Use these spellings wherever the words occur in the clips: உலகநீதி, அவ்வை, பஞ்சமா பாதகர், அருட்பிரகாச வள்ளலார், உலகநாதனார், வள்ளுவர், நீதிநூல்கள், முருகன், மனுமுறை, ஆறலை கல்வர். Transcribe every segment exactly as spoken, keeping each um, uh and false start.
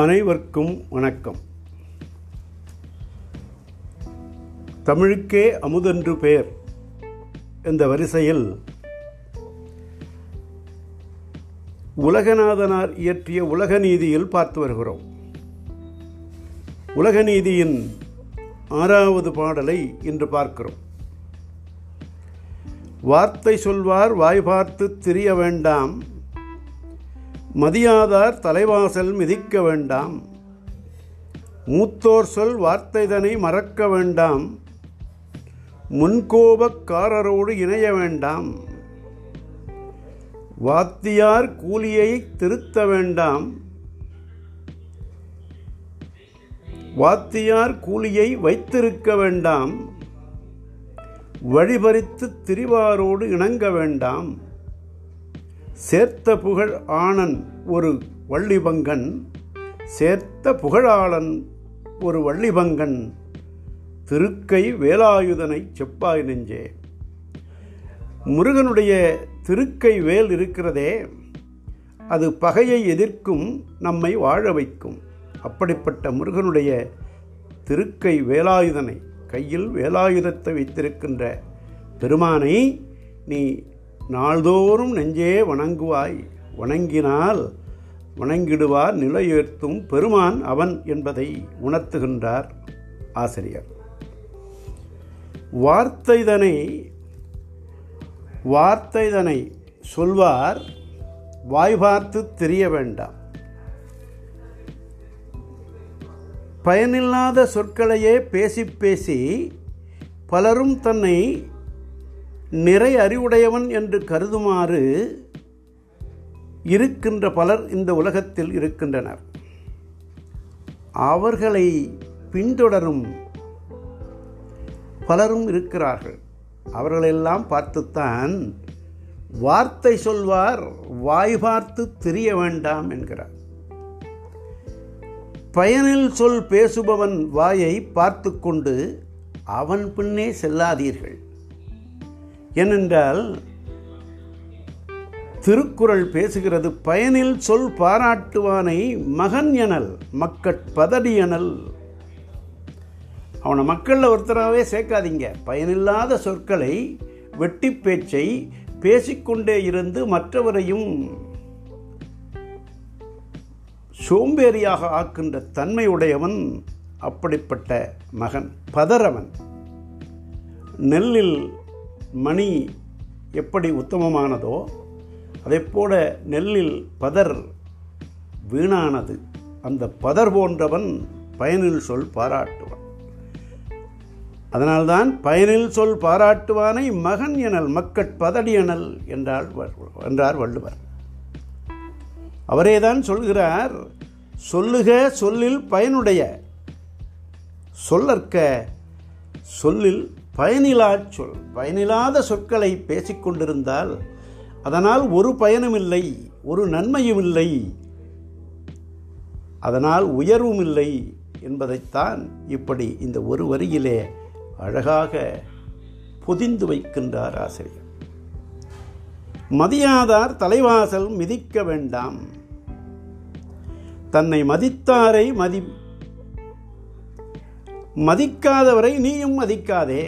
அனைவருக்கும் வணக்கம். தமிழுக்கே அமுதென்று பெயர் என்ற வரிசையில் உலகநாதனார் இயற்றிய உலகநீதியில் பார்த்து வருகிறோம். உலகநீதியின் ஆறாவது பாடலை இன்று பார்க்கிறோம். வார்த்தை சொல்வார் வாய் பார்த்து திரிய வேண்டாம், மதியாதார் தலைவாசல் மிதிக்க வேண்டாம், மூத்தோர் சொல் வார்த்தைதனை மறக்க வேண்டாம், முன்கோபக்காரரோடு இணைய வேண்டாம், வாத்தியார் கூலியை திருத்த வேண்டாம், வாத்தியார் கூலியை வைத்திருக்க வேண்டாம், வழிபறித்து திரிவாரோடு இணங்க வேண்டாம். சேர்த்த புகழ் ஆணன் ஒரு வள்ளிபங்கன், சேர்த்த புகழாளன் ஒரு வள்ளிபங்கன், திருக்கை வேலாயுதனை செப்பாய் நெஞ்சே. முருகனுடைய திருக்கை வேல் இருக்கிறதே, அது பகையை எதிர்க்கும், நம்மை வாழ வைக்கும். அப்படிப்பட்ட முருகனுடைய திருக்கை வேலாயுதனை, கையில் வேலாயுதத்தை வைத்திருக்கின்ற பெருமானை நீ நாள்தோறும் நெஞ்சே வணங்குவாய். வணங்கினால் வணங்கிடுவார் நிலையுயர்த்தும் பெருமான் அவன் என்பதை உணர்த்துகின்றார் ஆசிரியர். வார்த்தைதனை வார்த்தைதனை சொல்வார் வாய் பார்த்து தெரிய வேண்டாம். பயனில்லாத சொற்களையே பேசி பேசி பலரும் தன்னை நிறை அறிவுடையவன் என்று கருதுமாறு இருக்கின்ற பலர் இந்த உலகத்தில் இருக்கின்றனர். அவர்களை பின்தொடரும் பலரும் இருக்கிறார்கள். அவர்களெல்லாம் பார்த்துத்தான் வார்த்தை சொல்வார் வாய் பார்த்து திரிய வேண்டாம் என்கிறார். பயனில் சொல் பேசுபவன் வாயை பார்த்து கொண்டு அவன் பின்னே செல்லாதீர்கள். ஏனென்றால் திருக்குறள் பேசுகிறது, பயனில் சொல் பாராட்டுவானை மகன் எனல் மக்கட்பதடி எனல். அவனை மக்களில் ஒருத்தராகவே சேர்க்காதீங்க. பயனில்லாத சொற்களை, வெட்டி பேச்சை பேசிக்கொண்டே இருந்து மற்றவரையும் சோம்பேறியாக ஆக்கின்ற தன்மையுடையவன் அப்படிப்பட்ட மகன் பதறவன். நெல்லில் மணி எப்படி உத்தமமானதோ அதைப்போல நெல்லில் பதர் வீணானது. அந்த பதர் போன்றவன் பயனில் சொல் பாராட்டுவான். அதனால்தான் பயனில் சொல் பாராட்டுவானை மகன் எனல் மக்கட்பதடி எனல் என்றால் என்றார் வள்ளுவர். அவரேதான் சொல்கிறார், சொல்லுக சொல்லில் பயனுடைய, சொல்லற்க சொல்லில் பயனிலா சொல். பயனில்லாத சொற்களை பேசிக்கொண்டிருந்தால் அதனால் ஒரு பயனும் இல்லை, ஒரு நன்மையும் இல்லை, அதனால் உயர்வும் இல்லை என்பதைத்தான் இப்படி இந்த ஒரு வரியிலே அழகாக பொதிந்து வைக்கின்றார் ஆசிரியர். மதியாதார் தலைவாசல் மிதிக்க வேண்டாம். தன்னை மதித்தாரை மதி மதிக்காதவரை நீயும் மதிக்காதே.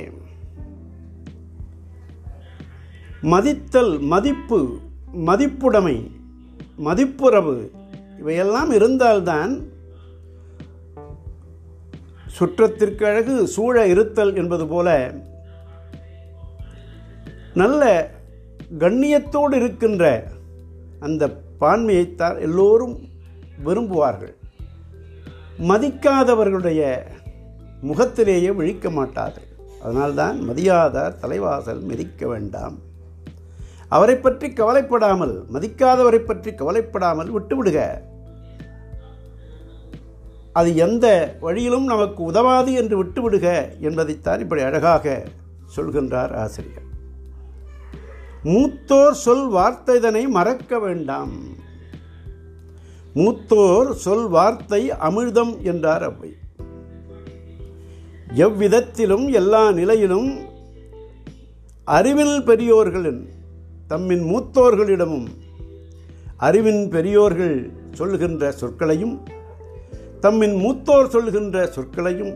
மதித்தல், மதிப்பு, மதிப்புடைமை, மதிப்புறவு இவையெல்லாம் இருந்தால்தான் சுற்றத்திற்கு அழகு சூழ இருத்தல் என்பது போல நல்ல கண்ணியத்தோடு இருக்கின்ற அந்த பான்மையைத்தான் எல்லோரும் விரும்புவார்கள். மதிக்காதவர்களுடைய முகத்திலேயே விழிக்க மாட்டார்கள். அதனால்தான் மதியாதார் தலைவாசல் மிதிக்க வேண்டாம். அவரை பற்றி கவலைப்படாமல், மதிக்காதவரை பற்றி கவலைப்படாமல் விட்டுவிடுக. அது எந்த வழியிலும் நமக்கு உதவாது என்று விட்டுவிடுக என்பதைத்தான் இப்படி அழகாக சொல்கின்றார் ஆசிரியர். மூத்தோர் சொல் வார்த்தைதனை மறக்க வேண்டாம். மூத்தோர் சொல் வார்த்தை அமிர்தம் என்றார் அவ்வை. எவ்விதத்திலும் எல்லா நிலையிலும் அறிவில் பெரியோர்களின், தம்மின் மூத்தோர்களிடமும் அறிவின் பெரியோர்கள் சொல்கின்ற சொற்களையும் தம்மின் மூத்தோர் சொல்கின்ற சொற்களையும்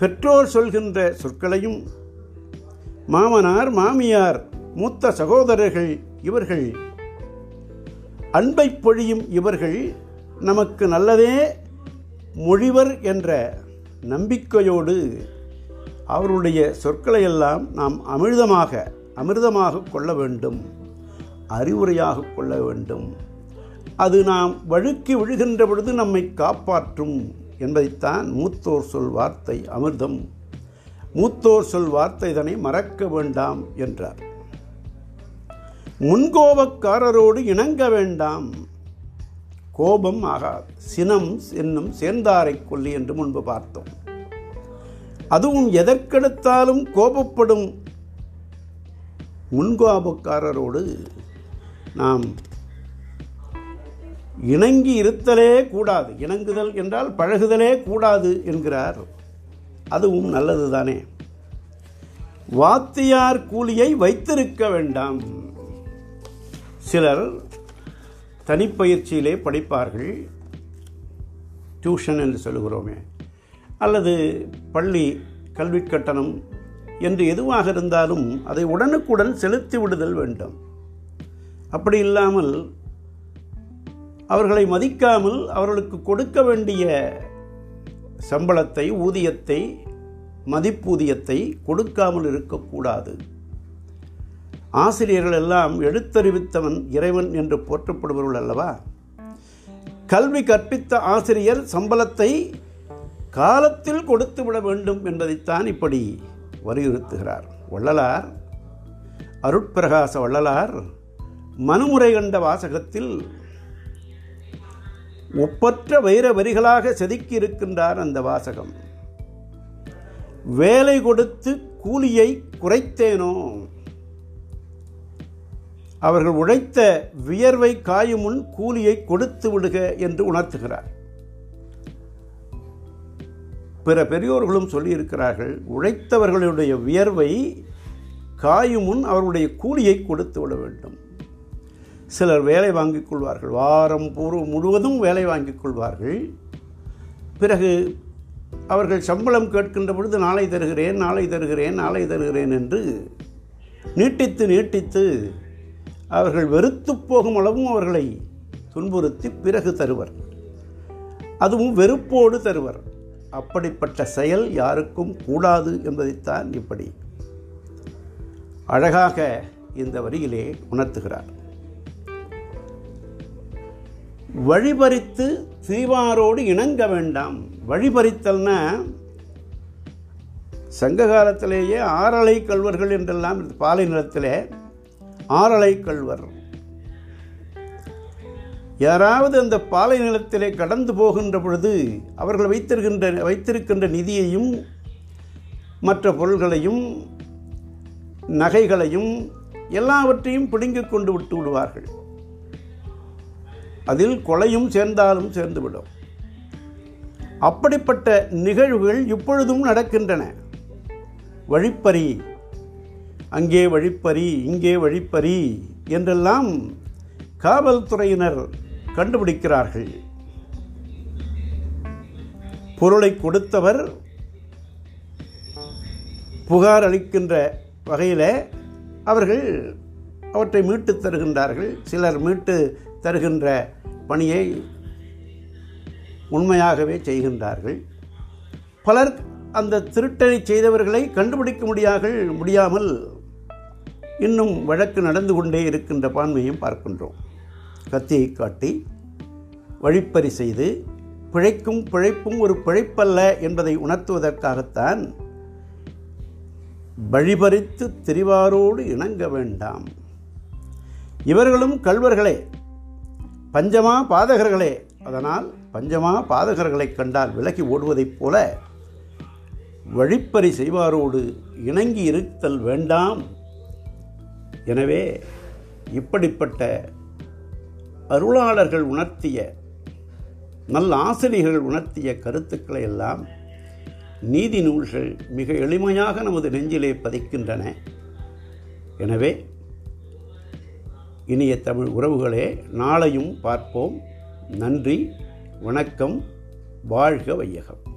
பெற்றோர் சொல்கின்ற சொற்களையும் மாமனார், மாமியார், மூத்த சகோதரர்கள் இவர்கள் அன்பை பொழியும் இவர்கள் நமக்கு நல்லதே மொழிவர் என்ற நம்பிக்கையோடு அவருடைய சொற்களையெல்லாம் நாம் அமிர்தமாக அமிர்தமாக கொள்ள வேண்டும், அறிவுரையாக கொள்ள வேண்டும். அது நாம் வழுக்கி விழுகின்ற பொழுது நம்மை காப்பாற்றும் என்பதைத்தான் மூத்தோர் சொல் வார்த்தை அமிர்தம். மூத்தோர் சொல் வார்த்தை இதனை மறக்க வேண்டாம் என்றார். முன்கோபக்காரரோடு இணங்க வேண்டாம், கோபம் ஆகாது. சினம் என்னும் சேர்ந்தாரை கொல்லி என்று முன்பு பார்த்தோம். அதுவும் எதற்கெடுத்தாலும் கோபப்படும் முன்கோபக்காரரோடு நாம் இணங்கி இருத்தலே கூடாது. இணங்குதல் என்றால் பழகுதலே கூடாது என்கிறார். அதுவும் நல்லதுதானே. வாத்தியார் கூலியை வைத்திருக்க வேண்டாம். சிலர் தனிப்பயிற்சியிலே படிப்பார்கள், டியூஷன் என்று சொல்லுகிறோமே, அல்லது பள்ளி கல்விக் கட்டணம் என்று எதுவாக இருந்தாலும் அதை உடனுக்குடன் செலுத்தி விடுதல் வேண்டும். அப்படி இல்லாமல் அவர்களை மதிக்காமல் அவர்களுக்கு கொடுக்க வேண்டிய சம்பளத்தை, ஊதியத்தை, மதிப்பூதியத்தை கொடுக்காமல் இருக்கக்கூடாது. ஆசிரியர்கள் எல்லாம் எழுத்தறிவித்தவன் இறைவன் என்று போற்றப்படுபவர்கள் அல்லவா? கல்வி கற்பித்த ஆசிரியர் சம்பளத்தை காலத்தில் கொடுத்துவிட வேண்டும் என்பதைத்தான் இப்படி வலியுறுத்துகிறார் வள்ளலார். அருட்பிரகாச வள்ளலார் மனுமுறை கண்ட வாசகத்தில் ஒப்பற்ற வைர வரிகளாக செதுக்கி இருக்கின்றார் அந்த வாசகம். வேலை கொடுத்து கூலியை குறைத்தேனோ, அவர்கள் உழைத்த வியர்வை காயும் முன் கூலியை கொடுத்து விடுக என்று உணர்த்துகிறார். பிற பெரியோர்களும் சொல்லியிருக்கிறார்கள், உழைத்தவர்களுடைய வியர்வை காயும் முன் அவருடைய கூலியை கொடுத்து விட வேண்டும். சிலர் வேலை வாங்கிக் கொள்வார்கள், வாரம் பூர்வம் முழுவதும் வேலை வாங்கிக் கொள்வார்கள். பிறகு அவர்கள் சம்பளம் கேட்கின்ற பொழுது நாளை தருகிறேன், நாளை தருகிறேன், நாளை தருகிறேன் என்று நீட்டித்து நீட்டித்து அவர்கள் வெறுத்து போகும் அளவும் அவர்களை துன்புறுத்தி பிறகு தருவர். அதுவும் வெறுப்போடு தருவர். அப்படிப்பட்ட செயல் யாருக்கும் கூடாது என்பதைத்தான் இப்படி அழகாக இந்த வரியிலே உணர்த்துகிறார். வழிபறித்து தீவாரோடு இணங்க வேண்டாம். வழிபறித்தல்னா சங்க காலத்திலேயே ஆறலை கல்வர்கள் என்றெல்லாம் பாலை நிலத்திலே ஆறலை கல்வர், யாராவது அந்த பாலை நிலத்திலே கடந்து போகின்ற பொழுது அவர்கள் வைத்திருக்கின்ற வைத்திருக்கின்ற நிதியையும் மற்ற பொருள்களையும் நகைகளையும் எல்லாவற்றையும் பிடுங்கிக் கொண்டு விட்டு விடுவார்கள். அதில் கொலையும் சேர்ந்தாலும் சேர்ந்துவிடும். அப்படிப்பட்ட நிகழ்வுகள் இப்பொழுதும் நடக்கின்றன. வழிப்பறி, அங்கே வழிப்பறி, இங்கே வழிப்பறி என்றெல்லாம் காவல்துறையினர் கண்டுபிடிக்கிறார்கள். பொருளை கொடுத்தவர் புகார் அளிக்கின்ற வகையில் அவர்கள் அவற்றை மீட்டு தருகின்றார்கள். சிலர் மீட்டு தருகின்ற பணியை உண்மையாகவே செய்கின்றார்கள். பலர் அந்த திருட்டனை செய்தவர்களை கண்டுபிடிக்க முடியாமல் முடியாமல் இன்னும் வழக்கு நடந்து கொண்டே இருக்கின்ற பான்மையும் பார்க்கின்றோம். கத்தியை காட்டி வழிப்பறி செய்து பிழைக்கும் பிழைப்பும் ஒரு பிழைப்பல்ல என்பதை உணர்த்துவதற்காகத்தான் வழிபறித்து திரிவாரோடு இணங்க வேண்டாம். இவர்களும் கல்வர்களே, பஞ்சமா பாதகர்களே. அதனால் பஞ்சமா பாதகர்களை கண்டால் விலகி ஓடுவதைப் போல வழிப்பறி செய்வாரோடு இணங்கி இருத்தல் வேண்டாம். எனவே இப்படிப்பட்ட அருளாளர்கள் உணர்த்திய, நல்ல ஆசிரியர்கள் உணர்த்திய கருத்துக்களை எல்லாம் நீதி நூல்கள் மிக எளிமையாக நமது நெஞ்சிலே பதிக்கின்றன. எனவே இனிய தமிழ் உறவுகளே, நாளையும் பார்ப்போம். நன்றி, வணக்கம். வாழ்க வையகம்.